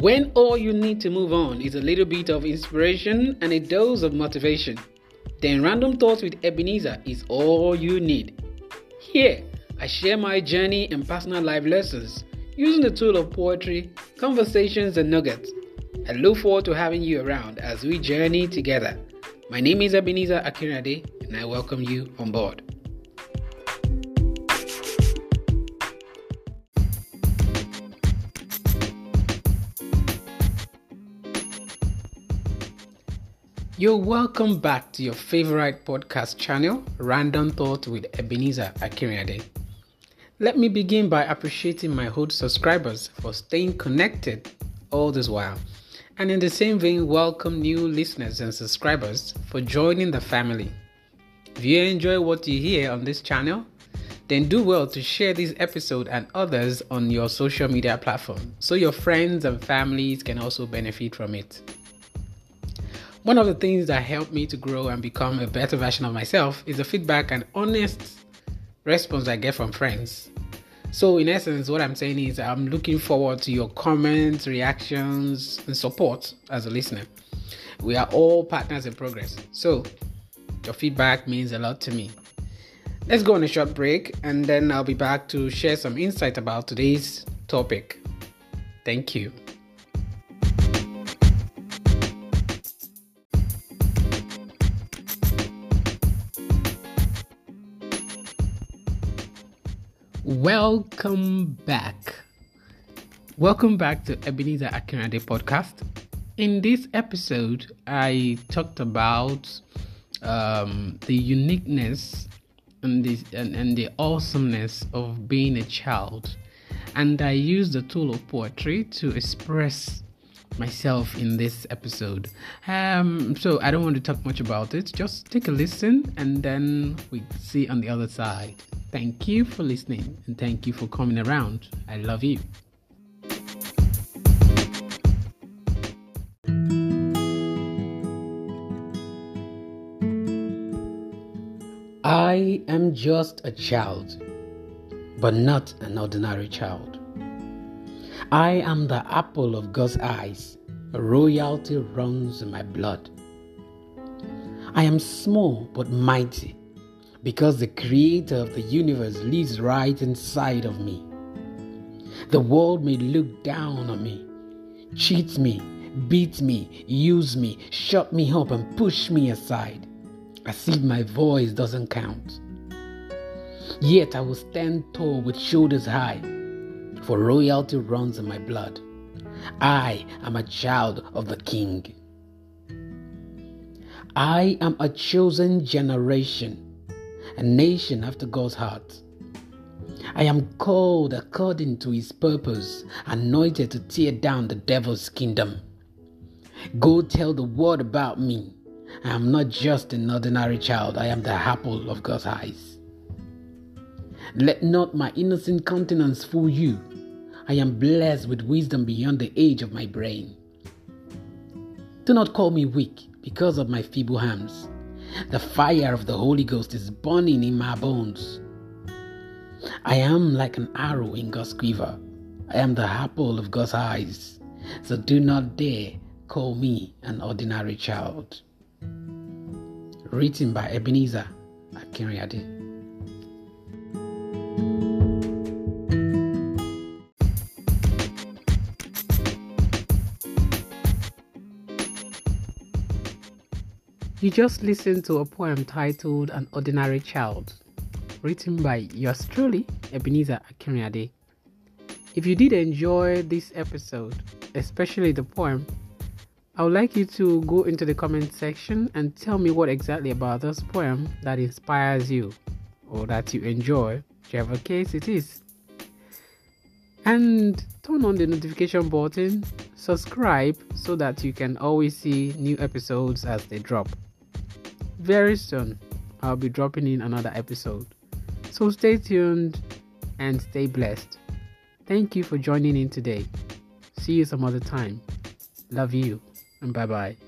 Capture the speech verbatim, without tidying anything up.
when all you need to move on is a little bit of inspiration and a dose of motivation, then Random Thoughts with Ebenezer is all you need. Here, I share my journey and personal life lessons using the tool of poetry, conversations, and nuggets. I look forward to having you around as we journey together. My name is Ebenezer Akinade, and I welcome you on board. You're welcome back to your favorite podcast channel, Random Thoughts with Ebenezer Akinade. Let me begin by appreciating my old subscribers for staying connected all this while. And in the same vein, welcome new listeners and subscribers for joining the family. If you enjoy what you hear on this channel, then do well to share this episode and others on your social media platform so your friends and families can also benefit from it. One of the things that helped me to grow and become a better version of myself is the feedback and honest response I get from friends. So in essence, what I'm saying is I'm looking forward to your comments, reactions, and support as a listener. We are all partners in progress, so your feedback means a lot to me. Let's go on a short break and then I'll be back to share some insight about today's topic. Thank you. Welcome back. Welcome back to Ebenezer Akinade podcast. In this episode, I talked about um, the uniqueness and the, and, and the awesomeness of being a child. And I used the tool of poetry to express myself in this episode. Um, so I don't want to talk much about it. Just take a listen and then we see on the other side. Thank you for listening and thank you for coming around. I love you. I am just a child, but not an ordinary child. I am the apple of God's eyes. Royalty runs in my blood. I am small but mighty, because the creator of the universe lives right inside of me. The world may look down on me, cheat me, beat me, use me, shut me up and push me aside, as if my voice doesn't count. Yet I will stand tall with shoulders high, for royalty runs in my blood. I am a child of the King. I am a chosen generation, a nation after God's heart. I am called according to his purpose, anointed to tear down the devil's kingdom. Go tell the world about me. I am not just an ordinary child. I am the apple of God's eyes. Let not my innocent countenance fool you. I am blessed with wisdom beyond the age of my brain. Do not call me weak because of my feeble hands. The fire of the Holy Ghost is burning in my bones. I am like an arrow in God's quiver. I am the apple of God's eyes. So do not dare call me an ordinary child. Written by Ebenezer Akinade. You just listened to a poem titled An Ordinary Child, written by yours truly, Ebenezer Akinade. If you did enjoy this episode, especially the poem, I would like you to go into the comment section and tell me what exactly about this poem that inspires you or that you enjoy, whichever case it is. And turn on the notification button, subscribe so that you can always see new episodes as they drop. Very soon, I'll be dropping in another episode. So stay tuned and stay blessed. Thank you for joining in today. See you some other time. Love you and bye-bye.